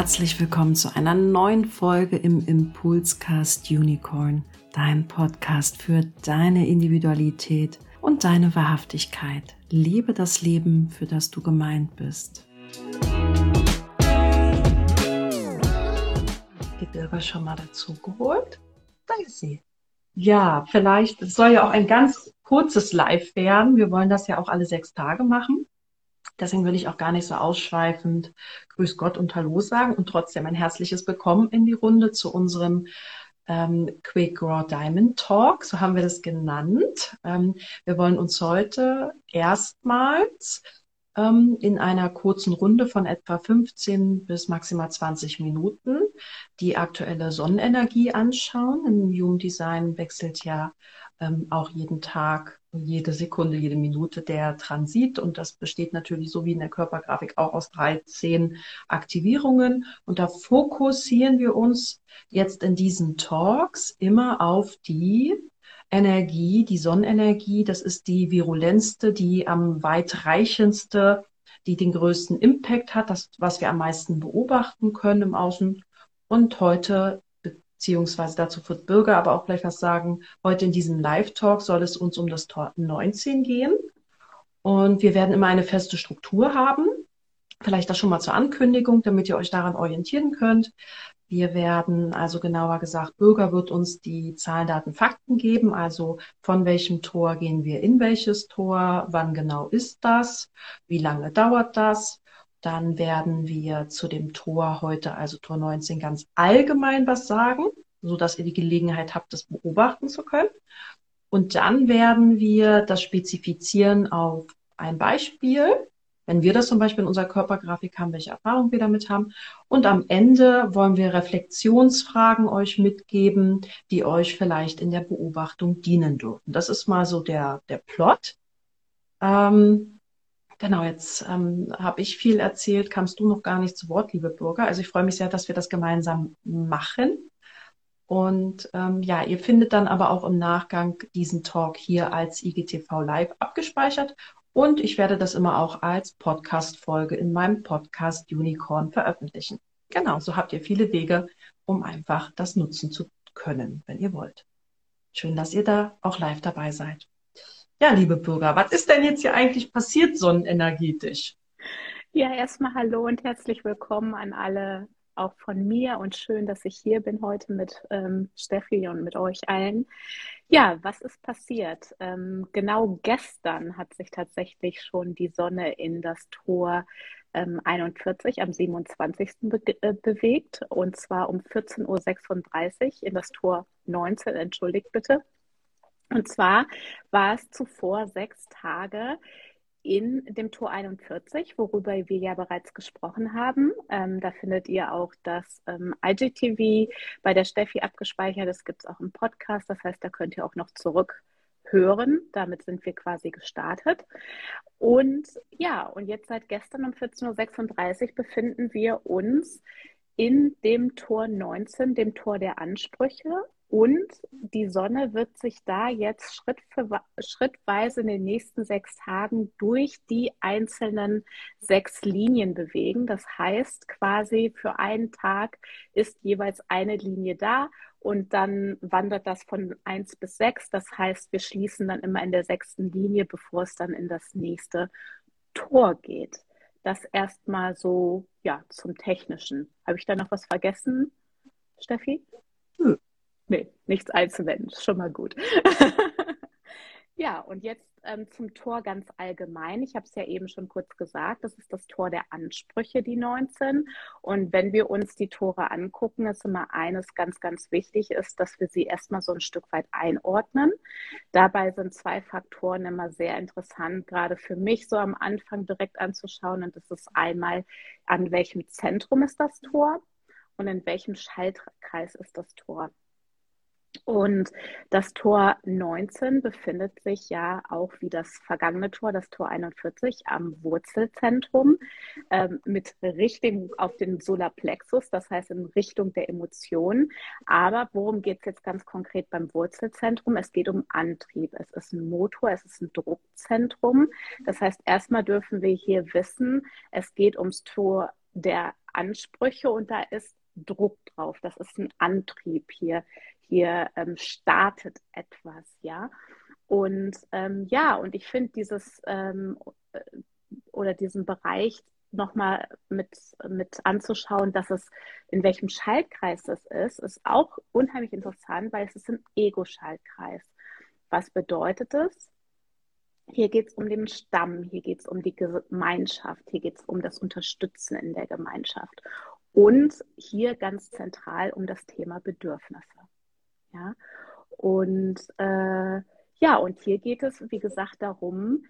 herzlich willkommen zu einer neuen Folge im Impulscast Unicorn, dein Podcast für deine Individualität und deine Wahrhaftigkeit. Lebe das Leben, für das du gemeint bist. Die Birgit schon mal dazu geholt? Da ist sie. Ja, vielleicht, es soll ja auch ein ganz kurzes Live werden. Wir wollen das ja auch alle 6 Tage machen. Deswegen will ich auch gar nicht so ausschweifend Grüß Gott und Hallo sagen und trotzdem ein herzliches Willkommen in die Runde zu unserem Quick Raw Diamond Talk, so haben wir das genannt. Wir wollen uns heute erstmals in einer kurzen Runde von etwa 15 bis maximal 20 Minuten die aktuelle Sonnenenergie anschauen. Im Human Design wechselt ja auch jeden Tag, jede Sekunde, jede Minute der Transit. Und das besteht natürlich, so wie in der Körpergrafik, auch aus 13 Aktivierungen. Und da fokussieren wir uns jetzt in diesen Talks immer auf die Energie, die Sonnenenergie. Das ist die virulentste, die am weitreichendste, die den größten Impact hat, das, was wir am meisten beobachten können im Außen. Und heute, beziehungsweise dazu wird Bürger aber auch gleich was sagen, heute in diesem Live-Talk soll es uns um das Tor 19 gehen. Und wir werden immer eine feste Struktur haben. Vielleicht das schon mal zur Ankündigung, damit ihr euch daran orientieren könnt. Wir werden, also genauer gesagt, Bürger wird uns die Zahlen, Daten, Fakten geben. Also von welchem Tor gehen wir in welches Tor, wann genau ist das, wie lange dauert das. Dann werden wir zu dem Tor heute, also Tor 19, ganz allgemein was sagen, sodass ihr die Gelegenheit habt, das beobachten zu können. Und dann werden wir das spezifizieren auf ein Beispiel, wenn wir das zum Beispiel in unserer Körpergrafik haben, welche Erfahrung wir damit haben. Und am Ende wollen wir Reflexionsfragen euch mitgeben, die euch vielleicht in der Beobachtung dienen dürfen. Das ist mal so der Plot. Genau, jetzt habe ich viel erzählt, kamst du noch gar nicht zu Wort, liebe Bürger. Also ich freue mich sehr, dass wir das gemeinsam machen. Und ja, ihr findet dann aber auch im Nachgang diesen Talk hier als IGTV Live abgespeichert. Und ich werde das immer auch als Podcast-Folge in meinem Podcast Unicorn veröffentlichen. Genau, so habt ihr viele Wege, um einfach das nutzen zu können, wenn ihr wollt. Schön, dass ihr da auch live dabei seid. Ja, liebe Bürger, was ist denn jetzt hier eigentlich passiert, sonnenenergetisch? Ja, erstmal hallo und herzlich willkommen an alle, auch von mir. Und schön, dass ich hier bin heute mit Steffi und mit euch allen. Ja, was ist passiert? Genau gestern hat sich tatsächlich schon die Sonne in das Tor 41 am 27. bewegt. Und zwar um 14:36 Uhr in das Tor 19, entschuldigt bitte. Und zwar war es zuvor 6 Tage in dem Tor 41, worüber wir ja bereits gesprochen haben. Da findet ihr auch das IGTV bei der Steffi abgespeichert. Das gibt es auch im Podcast. Das heißt, da könnt ihr auch noch zurückhören. Damit sind wir quasi gestartet. Und ja, und jetzt seit gestern um 14:36 Uhr befinden wir uns in dem Tor 19, dem Tor der Ansprüche. Und die Sonne wird sich da jetzt schrittweise in den nächsten 6 Tagen durch die einzelnen 6 Linien bewegen. Das heißt quasi, für einen Tag ist jeweils eine Linie da und dann wandert das von 1 bis 6. Das heißt, wir schließen dann immer in der 6. Linie, bevor es dann in das nächste Tor geht. Das erstmal so, ja, zum Technischen. Habe ich da noch was vergessen, Steffi? Nee, nichts einzuwenden, schon mal gut. Ja, und jetzt zum Tor ganz allgemein. Ich habe es ja eben schon kurz gesagt, das ist das Tor der Ansprüche, die 19. Und wenn wir uns die Tore angucken, ist immer eines ganz, ganz wichtig, ist, dass wir sie erstmal so ein Stück weit einordnen. Dabei sind 2 Faktoren immer sehr interessant, gerade für mich so am Anfang direkt anzuschauen. Und das ist einmal, an welchem Zentrum ist das Tor und in welchem Schaltkreis ist das Tor. Und das Tor 19 befindet sich ja auch wie das vergangene Tor, das Tor 41, am Wurzelzentrum mit Richtung auf den Solarplexus, das heißt in Richtung der Emotionen. Aber worum geht es jetzt ganz konkret beim Wurzelzentrum? Es geht um Antrieb, es ist ein Motor, es ist ein Druckzentrum. Das heißt, erstmal dürfen wir hier wissen, es geht ums Tor der Ansprüche und da ist Druck drauf. Das ist ein Antrieb hier. Hier startet etwas, ja. Und ja, und ich finde dieses oder diesen Bereich nochmal mit anzuschauen, dass es in welchem Schaltkreis das ist, ist auch unheimlich interessant, weil es ist ein Ego-Schaltkreis. Was bedeutet es? Hier geht es um den Stamm, hier geht es um die Gemeinschaft, hier geht es um das Unterstützen in der Gemeinschaft und hier ganz zentral um das Thema Bedürfnisse. Ja? Und ja, und hier geht es, wie gesagt, darum,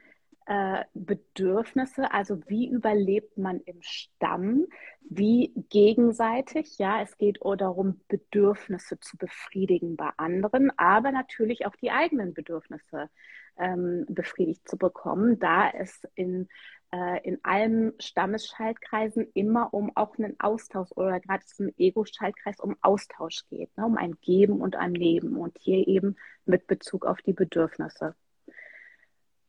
Bedürfnisse, also wie überlebt man im Stamm, wie gegenseitig, ja, es geht darum, Bedürfnisse zu befriedigen bei anderen, aber natürlich auch die eigenen Bedürfnisse befriedigt zu bekommen, da es in allen Stammesschaltkreisen immer um auch einen Austausch oder gerade zum Ego-Schaltkreis um Austausch geht, ne, um ein Geben und ein Nehmen und hier eben mit Bezug auf die Bedürfnisse.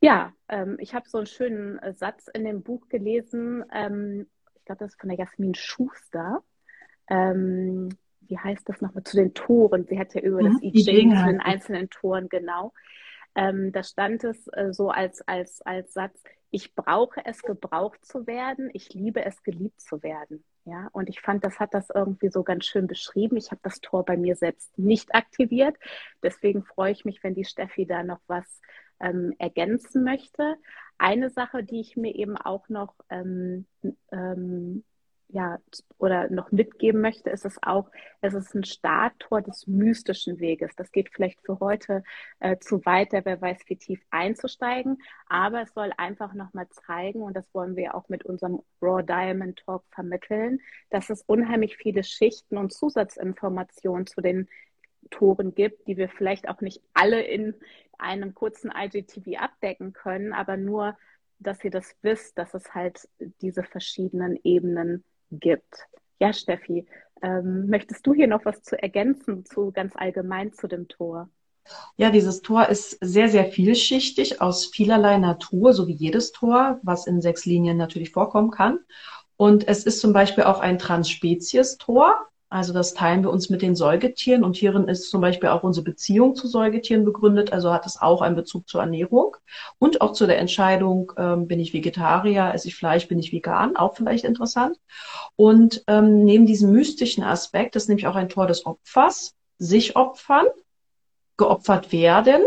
Ja, ich habe so einen schönen Satz in dem Buch gelesen, ich glaube, das ist von der Jasmin Schuster, wie heißt das nochmal, zu den Toren, sie hat ja über das I Ging zu den einzelnen Toren, genau, da stand es so als Satz, ich brauche es, gebraucht zu werden, ich liebe es, geliebt zu werden. Ja, und ich fand, das hat das irgendwie so ganz schön beschrieben. Ich habe das Tor bei mir selbst nicht aktiviert. Deswegen freue ich mich, wenn die Steffi da noch was ergänzen möchte. Eine Sache, die ich mir eben auch noch, ja, oder noch mitgeben möchte, ist es auch, es ist ein Starttor des mystischen Weges. Das geht vielleicht für heute zu weit, da wer weiß, wie tief einzusteigen. Aber es soll einfach nochmal zeigen, und das wollen wir auch mit unserem Raw Diamond Talk vermitteln, dass es unheimlich viele Schichten und Zusatzinformationen zu den Toren gibt, die wir vielleicht auch nicht alle in einem kurzen IGTV abdecken können, aber nur, dass ihr das wisst, dass es halt diese verschiedenen Ebenen gibt. Ja, Steffi, möchtest du hier noch was zu ergänzen, zu ganz allgemein zu dem Tor? Ja, dieses Tor ist sehr, sehr vielschichtig aus vielerlei Natur, so wie jedes Tor, was in 6 Linien natürlich vorkommen kann. Und es ist zum Beispiel auch ein Transspezies-Tor. Also das teilen wir uns mit den Säugetieren und hierin ist zum Beispiel auch unsere Beziehung zu Säugetieren begründet, also hat es auch einen Bezug zur Ernährung und auch zu der Entscheidung, bin ich Vegetarier, esse ich Fleisch, bin ich vegan, auch vielleicht interessant. Und neben diesem mystischen Aspekt ist nämlich auch ein Tor des Opfers, sich opfern, geopfert werden,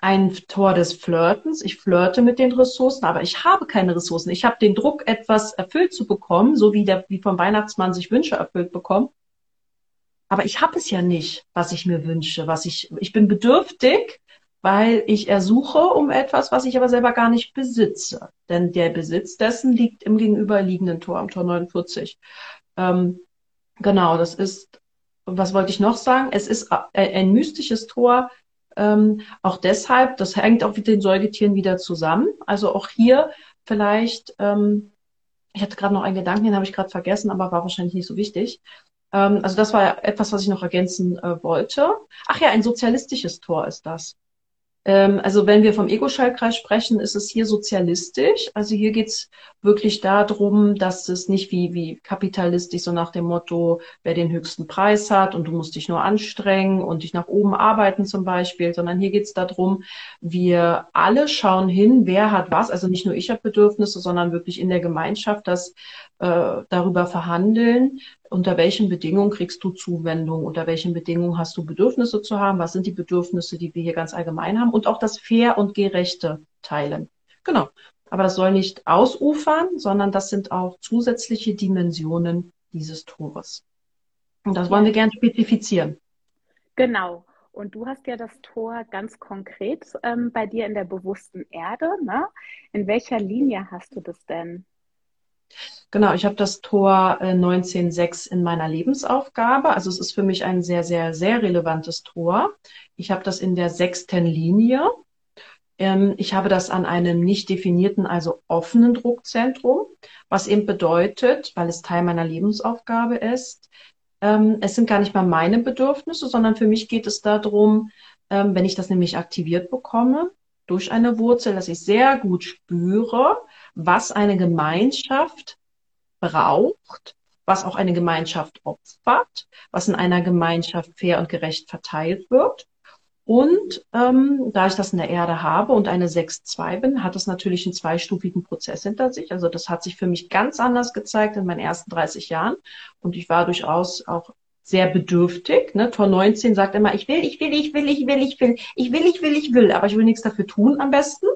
ein Tor des Flirtens, ich flirte mit den Ressourcen, aber ich habe keine Ressourcen. Ich habe den Druck, etwas erfüllt zu bekommen, so wie vom Weihnachtsmann sich Wünsche erfüllt bekommen. Aber ich habe es ja nicht, was ich mir wünsche. Ich bin bedürftig, weil ich ersuche um etwas, was ich aber selber gar nicht besitze. Denn der Besitz dessen liegt im gegenüberliegenden Tor, am Tor 49. Genau, das ist, was wollte ich noch sagen? Es ist ein mystisches Tor, auch deshalb, das hängt auch mit den Säugetieren wieder zusammen. Also auch hier vielleicht, ich hatte gerade noch einen Gedanken, den habe ich gerade vergessen, aber war wahrscheinlich nicht so wichtig. Also das war etwas, was ich noch ergänzen wollte. Ach ja, ein sozialistisches Tor ist das. Also wenn wir vom Ego-Schaltkreis sprechen, ist es hier sozialistisch. Also hier geht's wirklich darum, dass es nicht wie kapitalistisch, so nach dem Motto, wer den höchsten Preis hat und du musst dich nur anstrengen und dich nach oben arbeiten zum Beispiel, sondern hier geht's darum, wir alle schauen hin, wer hat was. Also nicht nur ich habe Bedürfnisse, sondern wirklich in der Gemeinschaft das darüber verhandeln, unter welchen Bedingungen kriegst du Zuwendung, unter welchen Bedingungen hast du Bedürfnisse zu haben, was sind die Bedürfnisse, die wir hier ganz allgemein haben und auch das fair und gerechte teilen. Genau, aber das soll nicht ausufern, sondern das sind auch zusätzliche Dimensionen dieses Tores. Und das wollen wir gerne spezifizieren. Genau. Und du hast ja das Tor ganz konkret bei dir in der bewussten Erde, ne? In welcher Linie hast du das denn? Genau, ich habe das Tor 19.6 in meiner Lebensaufgabe. Also es ist für mich ein sehr, sehr, sehr relevantes Tor. Ich habe das in der 6. Linie. Ich habe das an einem nicht definierten, also offenen Druckzentrum, was eben bedeutet, weil es Teil meiner Lebensaufgabe ist, es sind gar nicht mal meine Bedürfnisse, sondern für mich geht es darum, wenn ich das nämlich aktiviert bekomme, durch eine Wurzel, dass ich sehr gut spüre, was eine Gemeinschaft braucht, was auch eine Gemeinschaft opfert, was in einer Gemeinschaft fair und gerecht verteilt wird. Und da ich das in der Erde habe und eine 6-2 bin, hat es natürlich einen zweistufigen Prozess hinter sich. Also das hat sich für mich ganz anders gezeigt in meinen ersten 30 Jahren. Und ich war durchaus auch sehr bedürftig. Ne? Tor 19 sagt immer, ich will, aber ich will nichts dafür tun am besten.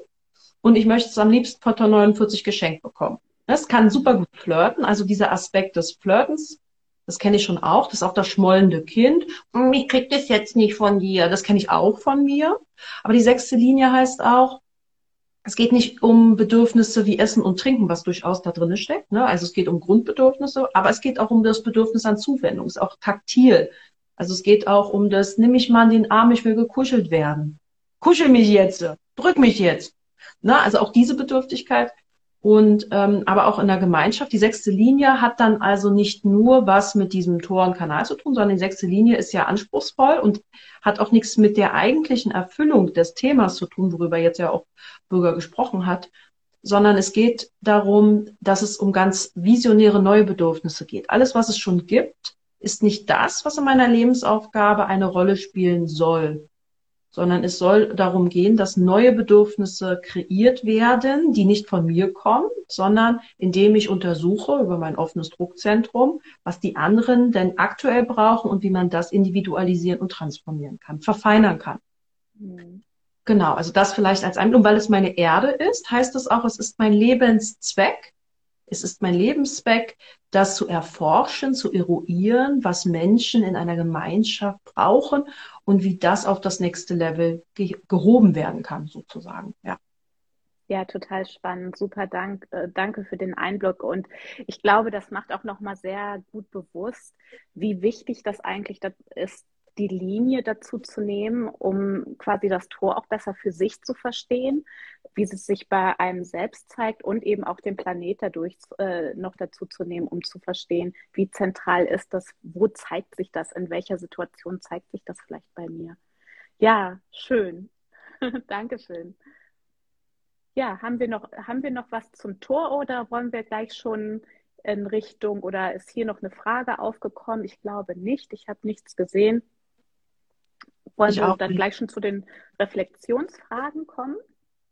Und ich möchte es am liebsten vor Tor 49 geschenkt bekommen. Das kann super gut flirten. Also dieser Aspekt des Flirtens, das kenne ich schon auch. Das ist auch das schmollende Kind. Ich krieg das jetzt nicht von dir. Das kenne ich auch von mir. Aber die 6. Linie heißt auch, es geht nicht um Bedürfnisse wie Essen und Trinken, was durchaus da drin steckt. Ne? Also es geht um Grundbedürfnisse, aber es geht auch um das Bedürfnis an Zuwendung. Es ist auch taktil. Also es geht auch um das, nimm mich mal in den Arm, ich will gekuschelt werden. Kuschel mich jetzt, drück mich jetzt. Na, also auch diese Bedürftigkeit. Und aber auch in der Gemeinschaft. Die 6. Linie hat dann also nicht nur was mit diesem Tor und Kanal zu tun, sondern die 6. Linie ist ja anspruchsvoll und hat auch nichts mit der eigentlichen Erfüllung des Themas zu tun, worüber jetzt ja auch Bürger gesprochen hat, sondern es geht darum, dass es um ganz visionäre neue Bedürfnisse geht. Alles, was es schon gibt, ist nicht das, was in meiner Lebensaufgabe eine Rolle spielen soll, sondern es soll darum gehen, dass neue Bedürfnisse kreiert werden, die nicht von mir kommen, sondern indem ich untersuche über mein offenes Druckzentrum, was die anderen denn aktuell brauchen und wie man das individualisieren und transformieren kann, verfeinern kann. Mhm. Genau, also das vielleicht als Einblick. Und weil es meine Erde ist, heißt es auch, es ist mein Lebenszweck. Es ist mein Lebenszweck, das zu erforschen, zu eruieren, was Menschen in einer Gemeinschaft brauchen und wie das auf das nächste Level gehoben werden kann, sozusagen. Ja. Ja, total spannend. Super, danke für den Einblick. Und ich glaube, das macht auch nochmal sehr gut bewusst, wie wichtig das eigentlich ist, die Linie dazu zu nehmen, um quasi das Tor auch besser für sich zu verstehen, wie es sich bei einem selbst zeigt und eben auch den Planet dadurch noch dazu zu nehmen, um zu verstehen, wie zentral ist das, wo zeigt sich das, in welcher Situation zeigt sich das vielleicht bei mir. Ja, schön. Dankeschön. Ja, haben wir noch was zum Tor oder wollen wir gleich schon in Richtung, oder ist hier noch eine Frage aufgekommen? Ich glaube nicht, ich habe nichts gesehen. Wollen wir dann gleich schon zu den Reflexionsfragen kommen?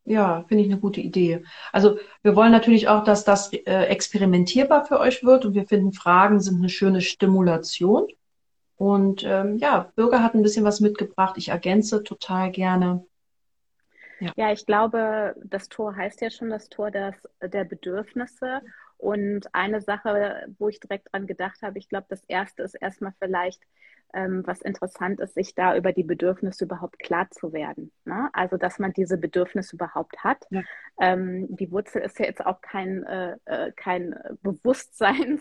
Ja, finde ich eine gute Idee. Also wir wollen natürlich auch, dass das experimentierbar für euch wird und wir finden, Fragen sind eine schöne Stimulation. Und ja, Bürger hat ein bisschen was mitgebracht. Ich ergänze total gerne. Ja, ich glaube, das Tor heißt ja schon das Tor der Bedürfnisse. Und eine Sache, wo ich direkt dran gedacht habe, ich glaube, das Erste ist erstmal vielleicht, was interessant ist, sich da über die Bedürfnisse überhaupt klar zu werden. Ne? Also, dass man diese Bedürfnisse überhaupt hat. Ja. Die Wurzel ist ja jetzt auch kein Bewusstseinszentrum.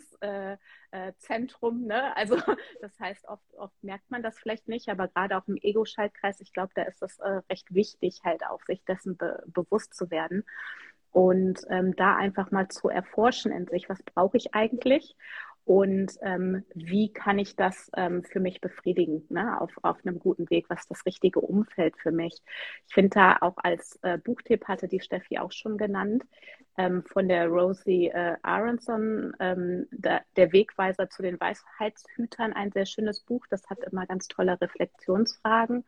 Ne? Also, das heißt, oft merkt man das vielleicht nicht, aber gerade auch im Ego-Schaltkreis, ich glaube, da ist das recht wichtig, halt auch sich dessen bewusst zu werden. Und da einfach mal zu erforschen in sich, was brauche ich eigentlich und wie kann ich das für mich befriedigen, ne? auf einem guten Weg, was ist das richtige Umfeld für mich. Ich finde da auch als Buchtipp, hatte die Steffi auch schon genannt, von der Rosie Aronson, der Wegweiser zu den Weisheitshütern, ein sehr schönes Buch, das hat immer ganz tolle Reflexionsfragen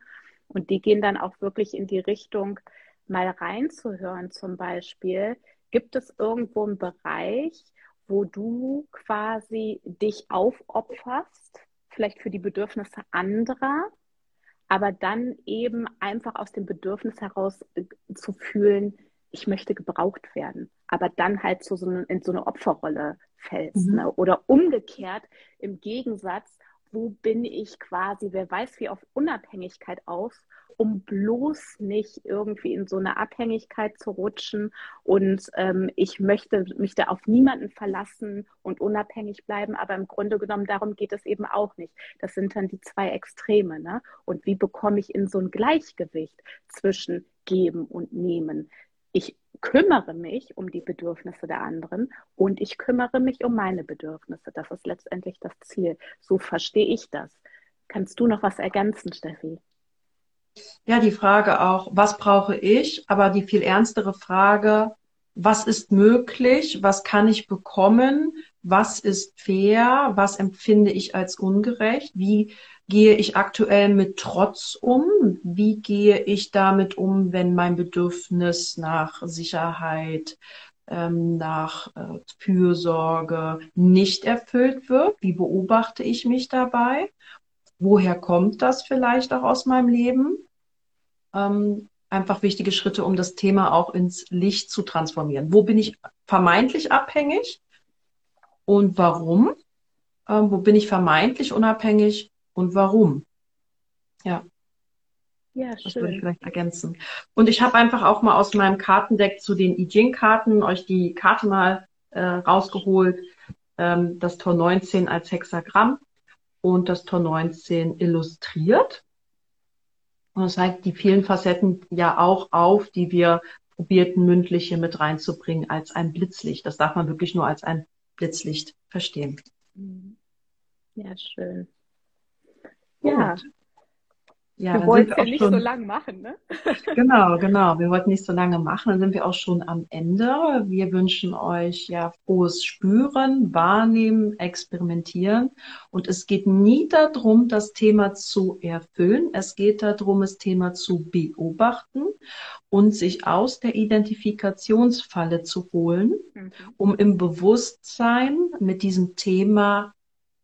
und die gehen dann auch wirklich in die Richtung, mal reinzuhören zum Beispiel, gibt es irgendwo einen Bereich, wo du quasi dich aufopferst, vielleicht für die Bedürfnisse anderer, aber dann eben einfach aus dem Bedürfnis heraus zu fühlen, ich möchte gebraucht werden, aber dann halt in so eine Opferrolle fällst. Mhm. Ne? Oder umgekehrt im Gegensatz, wo bin ich quasi, wer weiß wie, auf Unabhängigkeit aus, um bloß nicht irgendwie in so eine Abhängigkeit zu rutschen und ich möchte mich da auf niemanden verlassen und unabhängig bleiben, aber im Grunde genommen darum geht es eben auch nicht. Das sind dann die zwei Extreme, ne? Und wie bekomme ich in so ein Gleichgewicht zwischen Geben und Nehmen? Ich kümmere mich um die Bedürfnisse der anderen und ich kümmere mich um meine Bedürfnisse. Das ist letztendlich das Ziel. So verstehe ich das. Kannst du noch was ergänzen, Steffi? Ja, die Frage auch, was brauche ich? Aber die viel ernstere Frage, was ist möglich? Was kann ich bekommen? was ist fair, was empfinde ich als ungerecht, wie gehe ich aktuell mit Trotz um, wie gehe ich damit um, wenn mein Bedürfnis nach Sicherheit, nach Fürsorge nicht erfüllt wird, wie beobachte ich mich dabei, woher kommt das vielleicht auch aus meinem Leben, einfach wichtige Schritte, um das Thema auch ins Licht zu transformieren. Wo bin ich vermeintlich abhängig und warum? Wo bin ich vermeintlich unabhängig und warum? Ja. Ja, schön. Das würde ich vielleicht ergänzen. Und ich habe einfach auch mal aus meinem Kartendeck zu den I Ging-Karten euch die Karte mal rausgeholt. Das Tor 19 als Hexagramm und das Tor 19 illustriert. Und das zeigt die vielen Facetten ja auch auf, die wir probierten, mündlich hier mit reinzubringen als ein Blitzlicht. Das darf man wirklich nur als ein Blitzlicht verstehen. Ja, schön. Ja. Ja, wir wollten es ja nicht so lang machen, ne? Genau. Wir wollten nicht so lange machen. Dann sind wir auch schon am Ende. Wir wünschen euch ja frohes Spüren, Wahrnehmen, Experimentieren. Und es geht nie darum, das Thema zu erfüllen. Es geht darum, das Thema zu beobachten und sich aus der Identifikationsfalle zu holen, um im Bewusstsein mit diesem Thema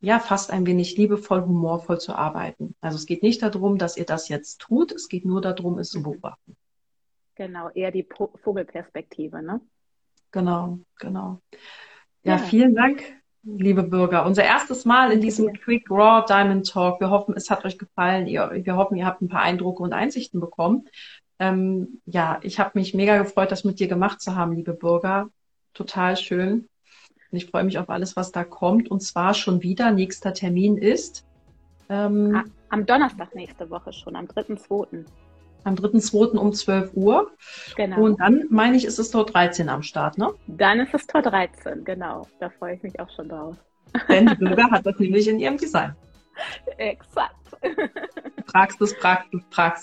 ja, fast ein wenig liebevoll, humorvoll zu arbeiten. Also es geht nicht darum, dass ihr das jetzt tut, es geht nur darum, es zu beobachten. Genau, eher die Vogelperspektive, ne? Genau. Ja, vielen Dank, liebe Bürger. Unser erstes Mal in diesem Quick Raw Diamond Talk. Wir hoffen, es hat euch gefallen. Wir hoffen, ihr habt ein paar Eindrücke und Einsichten bekommen. Ich habe mich mega gefreut, das mit dir gemacht zu haben, liebe Bürger. Total schön. Und ich freue mich auf alles, was da kommt. Und zwar schon wieder, nächster Termin ist... am Donnerstag nächste Woche schon, am 3.2. Am 3.2. um 12 Uhr. Genau. Und dann, meine ich, ist es Tor 13 am Start, ne? Dann ist es Tor 13, genau. Da freue ich mich auch schon drauf. Denn die Bürger hat das nämlich in ihrem Design. Exakt. Praxis.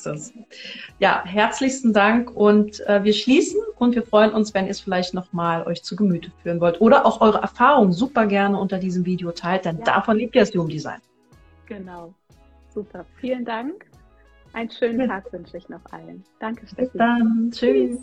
Ja, herzlichsten Dank und wir schließen und wir freuen uns, wenn ihr es vielleicht nochmal euch zu Gemüte führen wollt oder auch eure Erfahrungen super gerne unter diesem Video teilt, denn davon lebt ja das Human Design. Genau, super. Vielen Dank. Einen schönen Tag wünsche ich noch allen. Danke, Steffi. Bis dann. Tschüss.